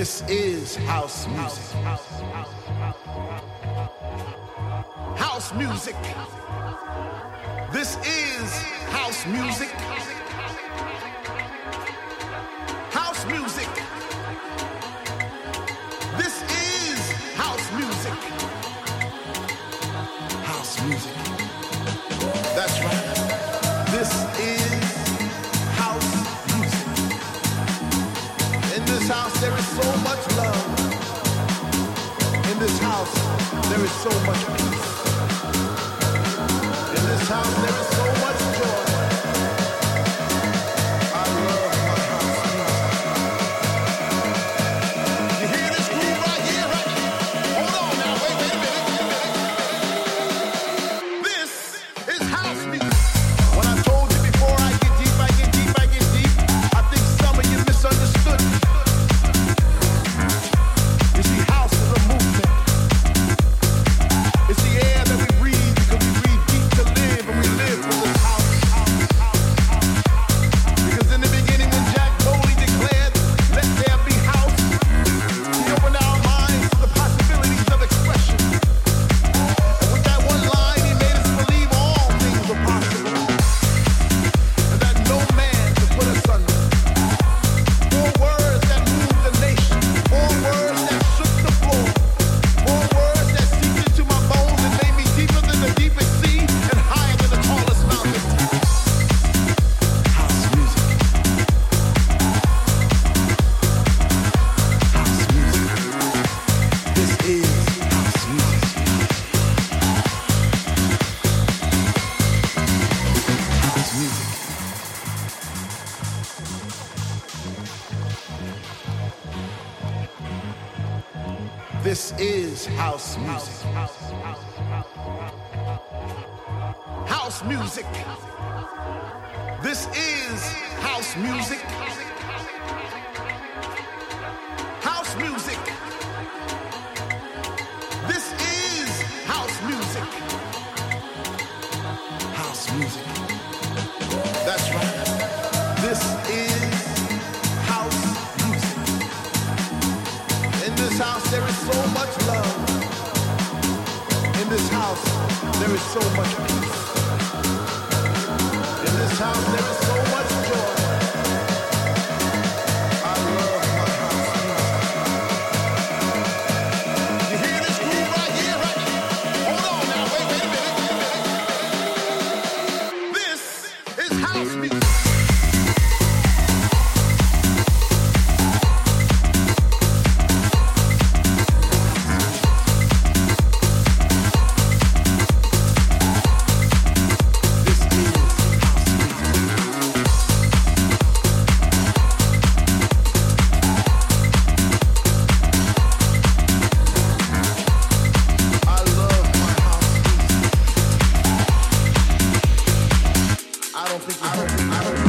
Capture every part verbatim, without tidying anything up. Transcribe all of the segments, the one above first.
This is house music. House music. This is house music. House music. This is house music. House music. That's right. This is house music. In this house, there is so much love. In this house, there is so much peace. In this house, there is so much joy. I love my house music. You hear this groove right here, right? Hold on now, wait, wait a minute, wait a minute. This is house music. When I told you before, I get deep, I get deep, I get deep. I think some of you misunderstood. You see, house is a movement. It's the air that we breathe because we breathe. This is house music. House music. This is house music. House music. This is house music. House music. That's right. This is In this house, there is so much love. In this house, there is so much peace. In this house, there is so much joy. I love my house music. You hear this groove right here, right? Hold on now, wait, wait a minute, wait a minute. This is house music. I don't think I don't, I don't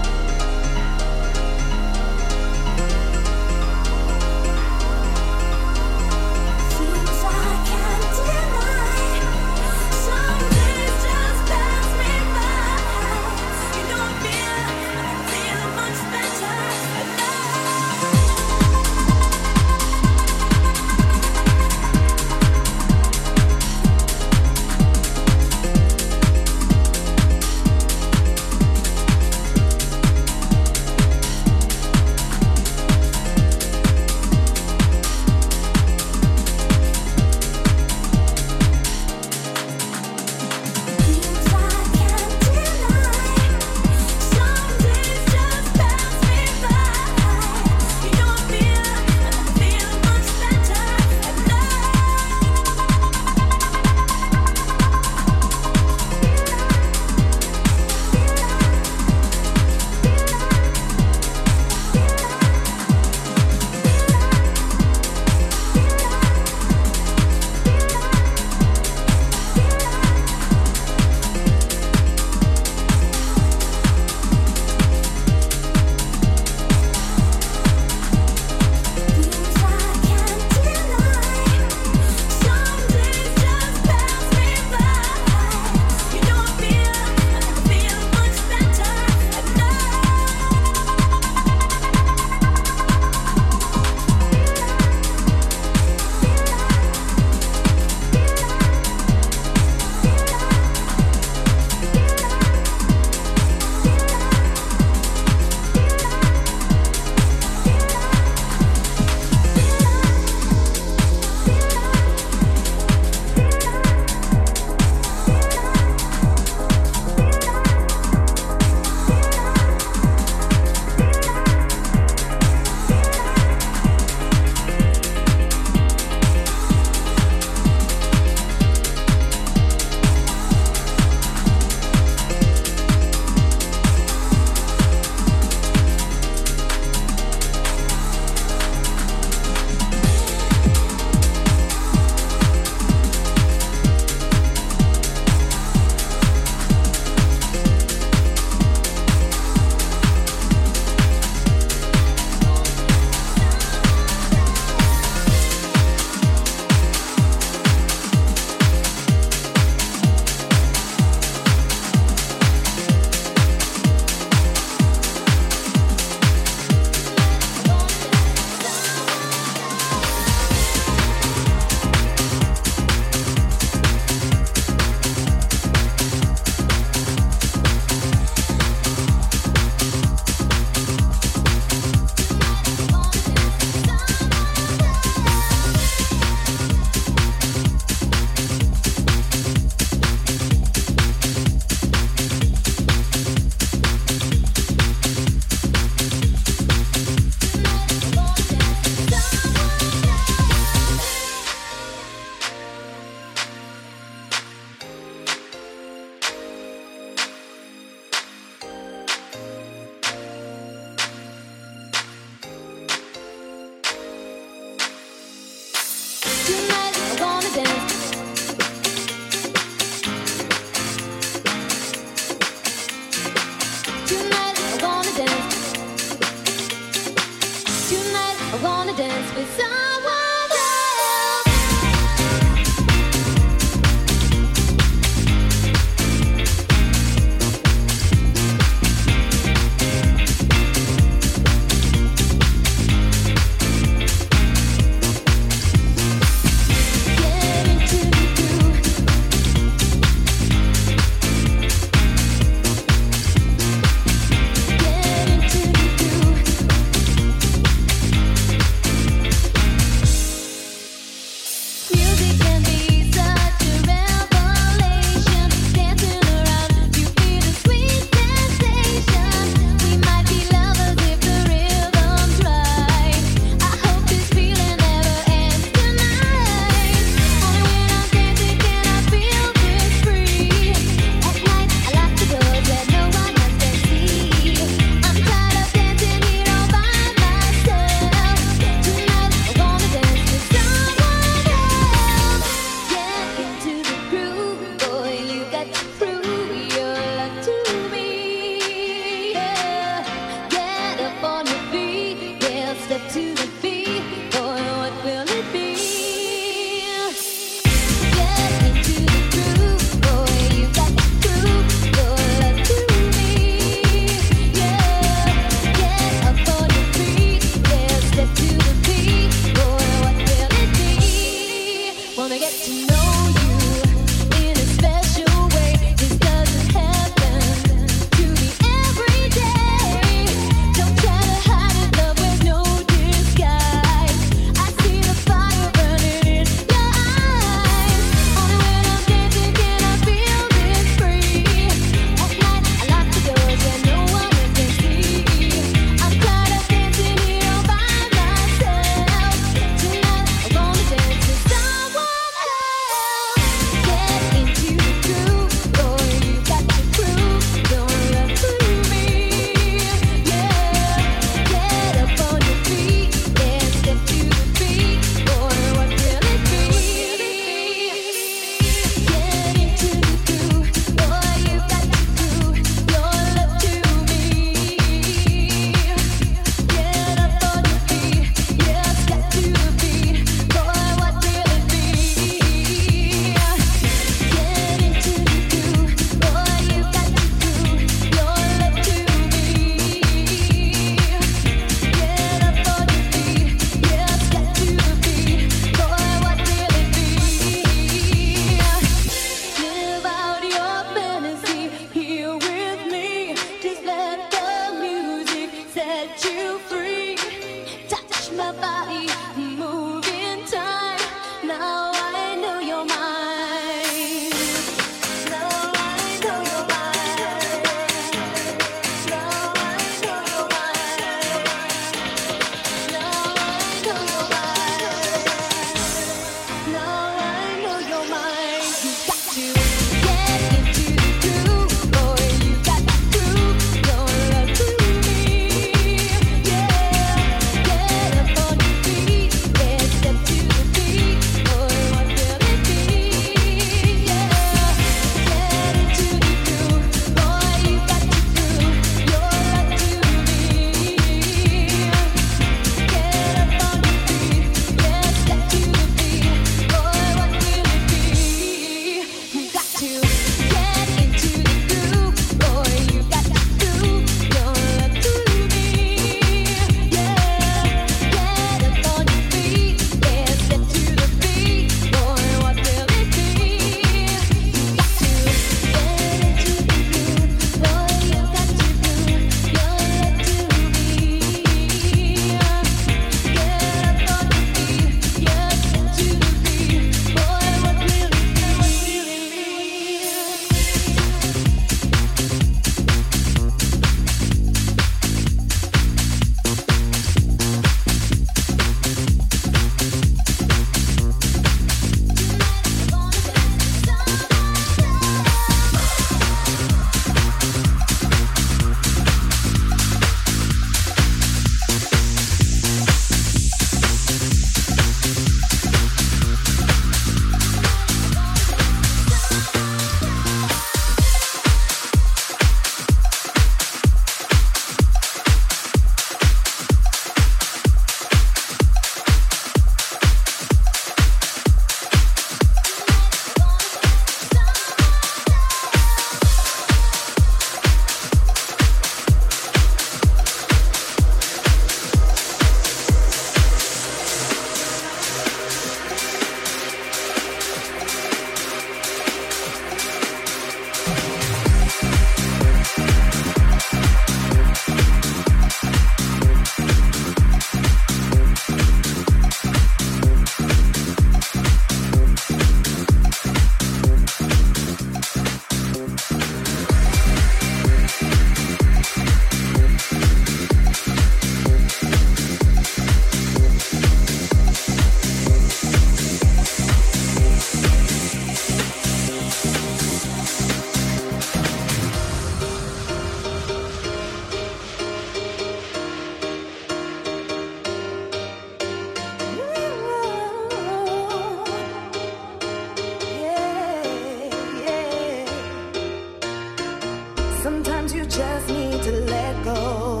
Sometimes you just need to let go.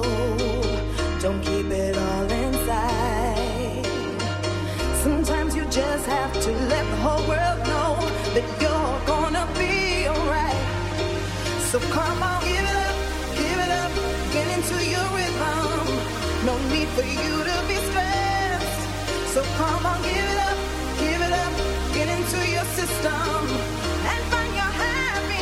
Don't keep it all inside. Sometimes you just have to let the whole world know that you're gonna be alright. So come on, give it up, give it up, get into your rhythm. No need for you to be stressed. So come on, give it up, give it up, get into your system and find your happiness.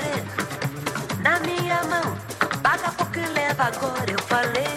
você na minha mão, paga pouco e leva agora, eu falei.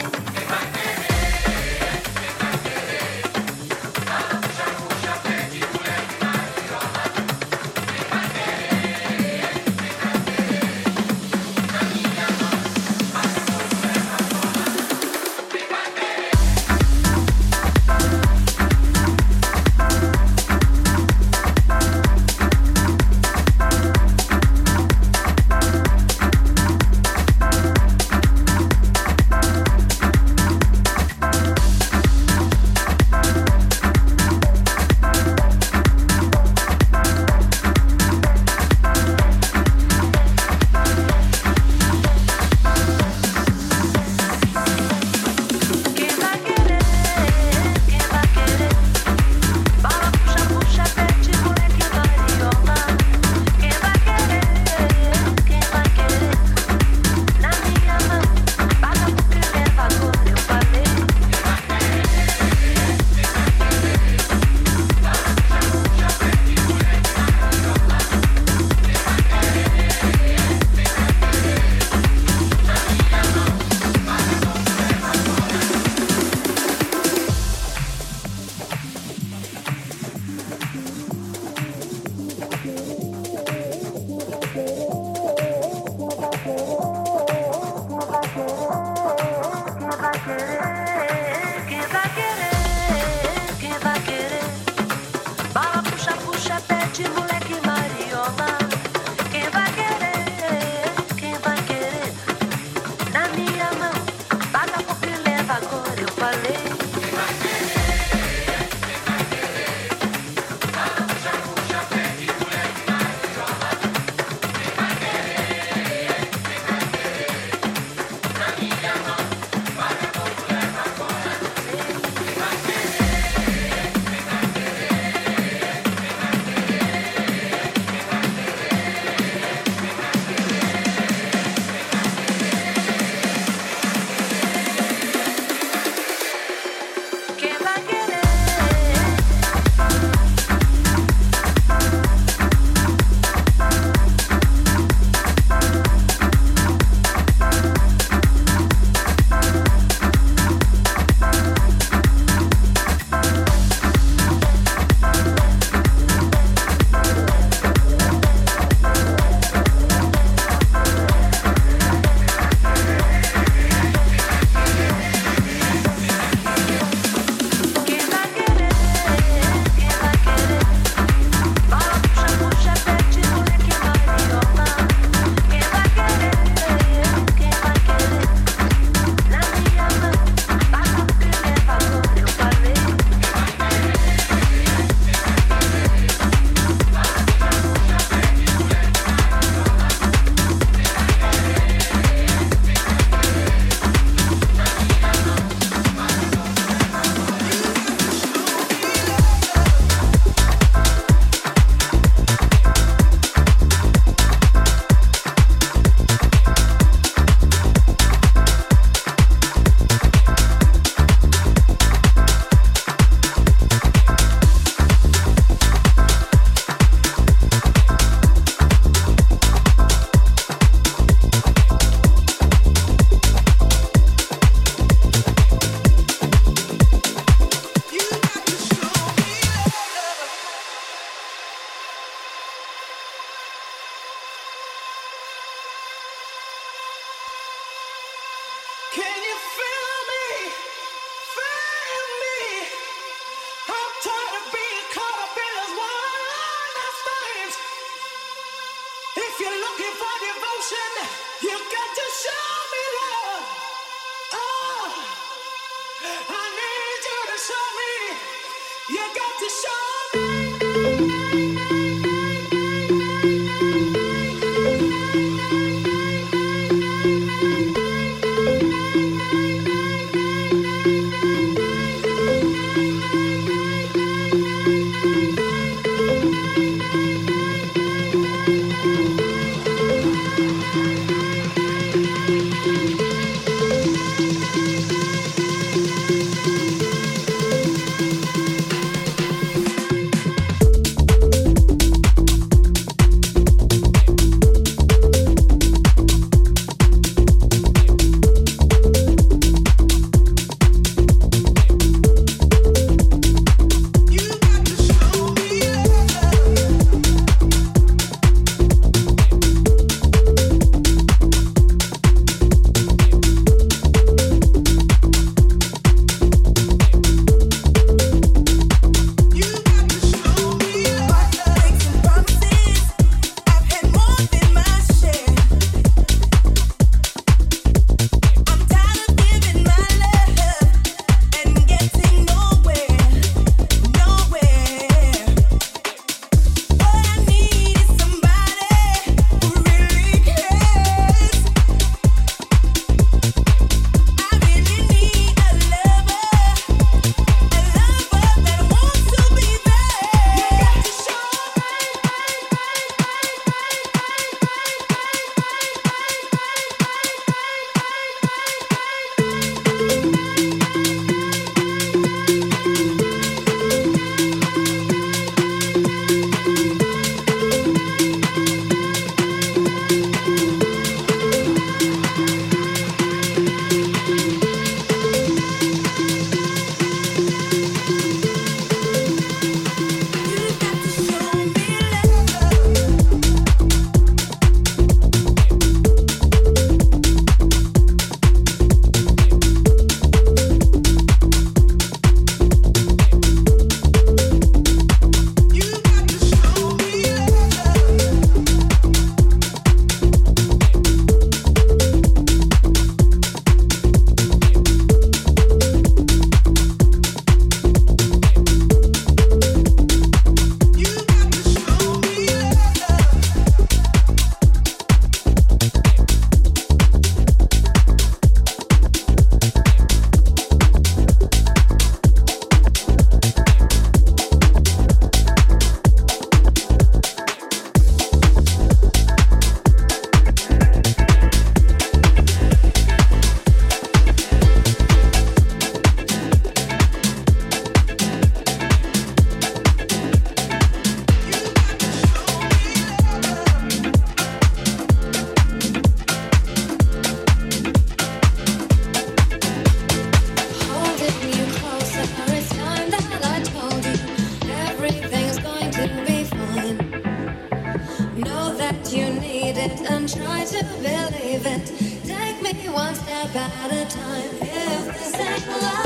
believe it. Take me one step at a time. If this ain't love.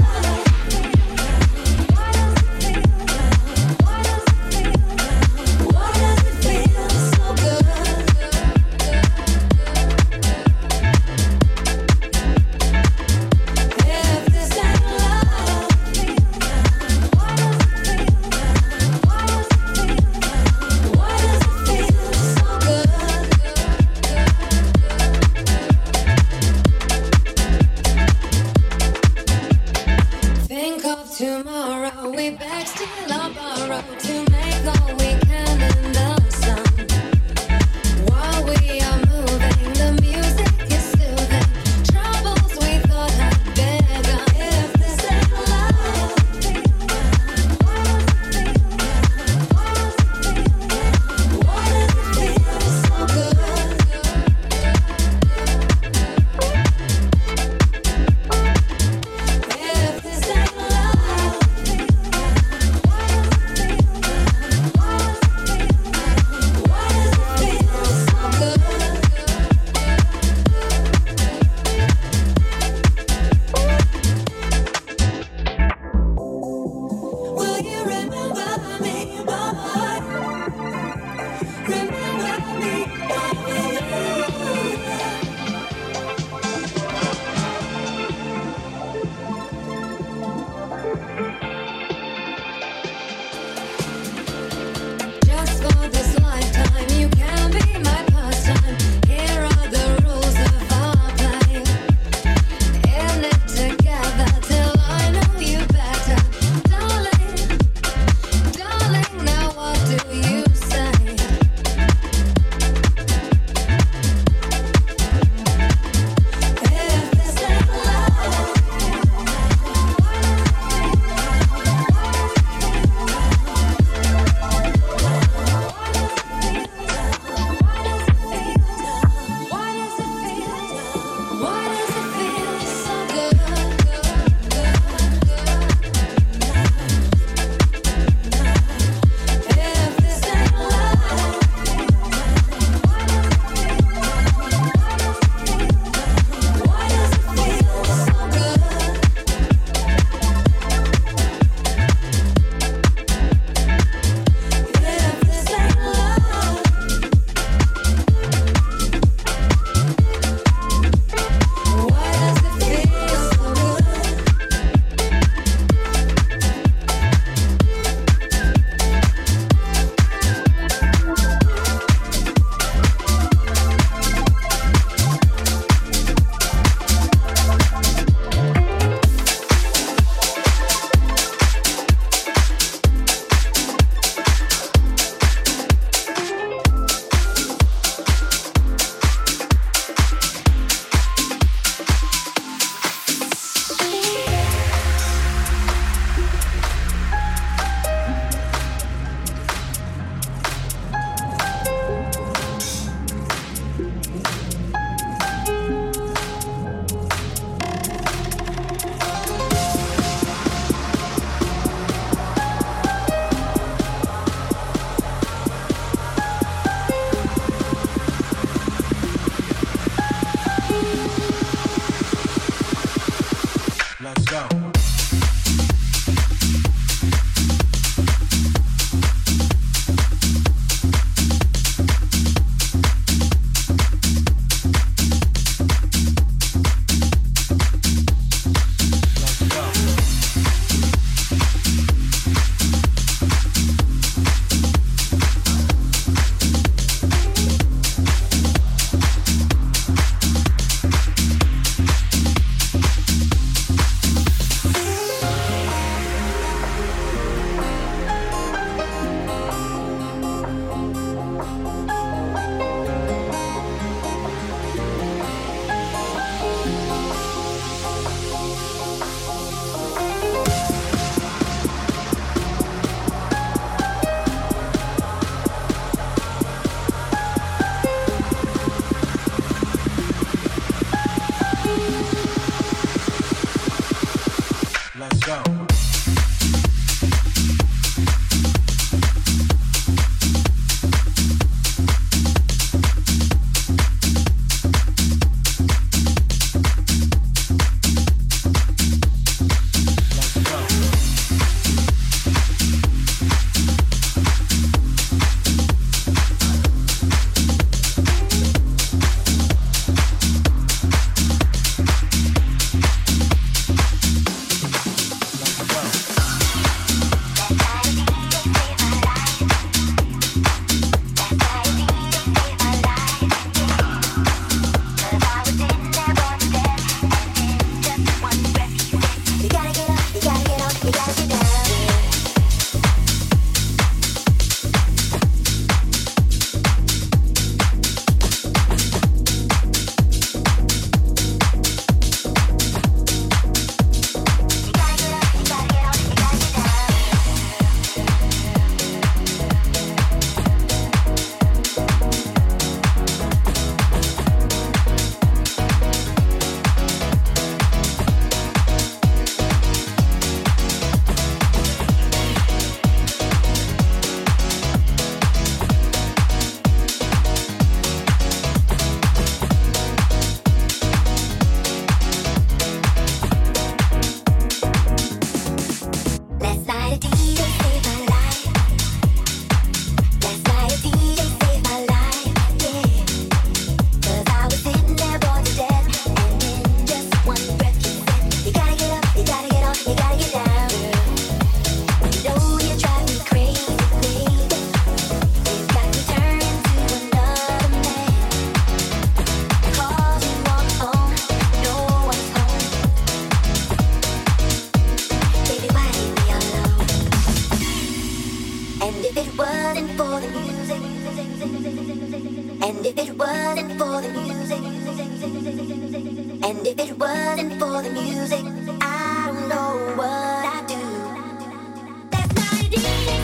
And if it wasn't for the music, I don't know what I'd do. That's not a D J.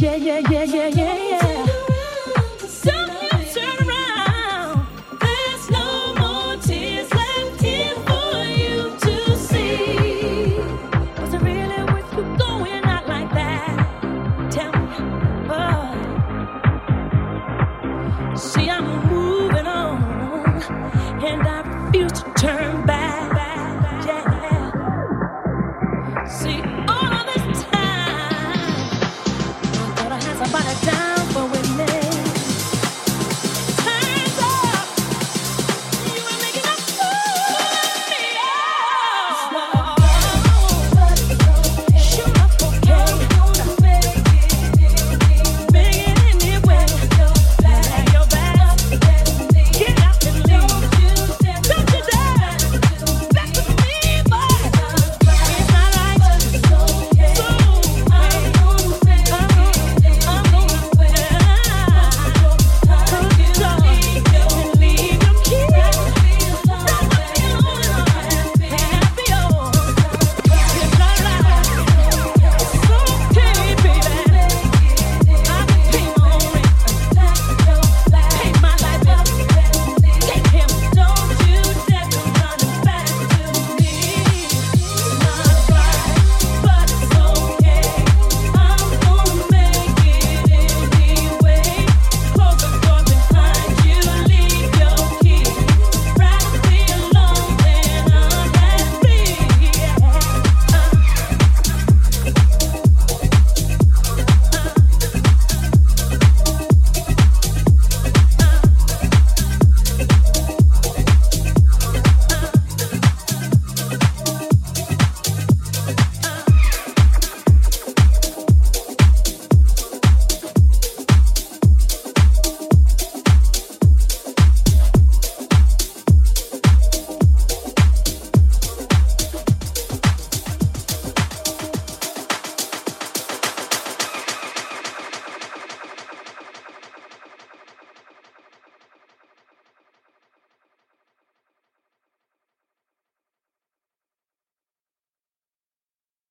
yeah, yeah, yeah, yeah, yeah.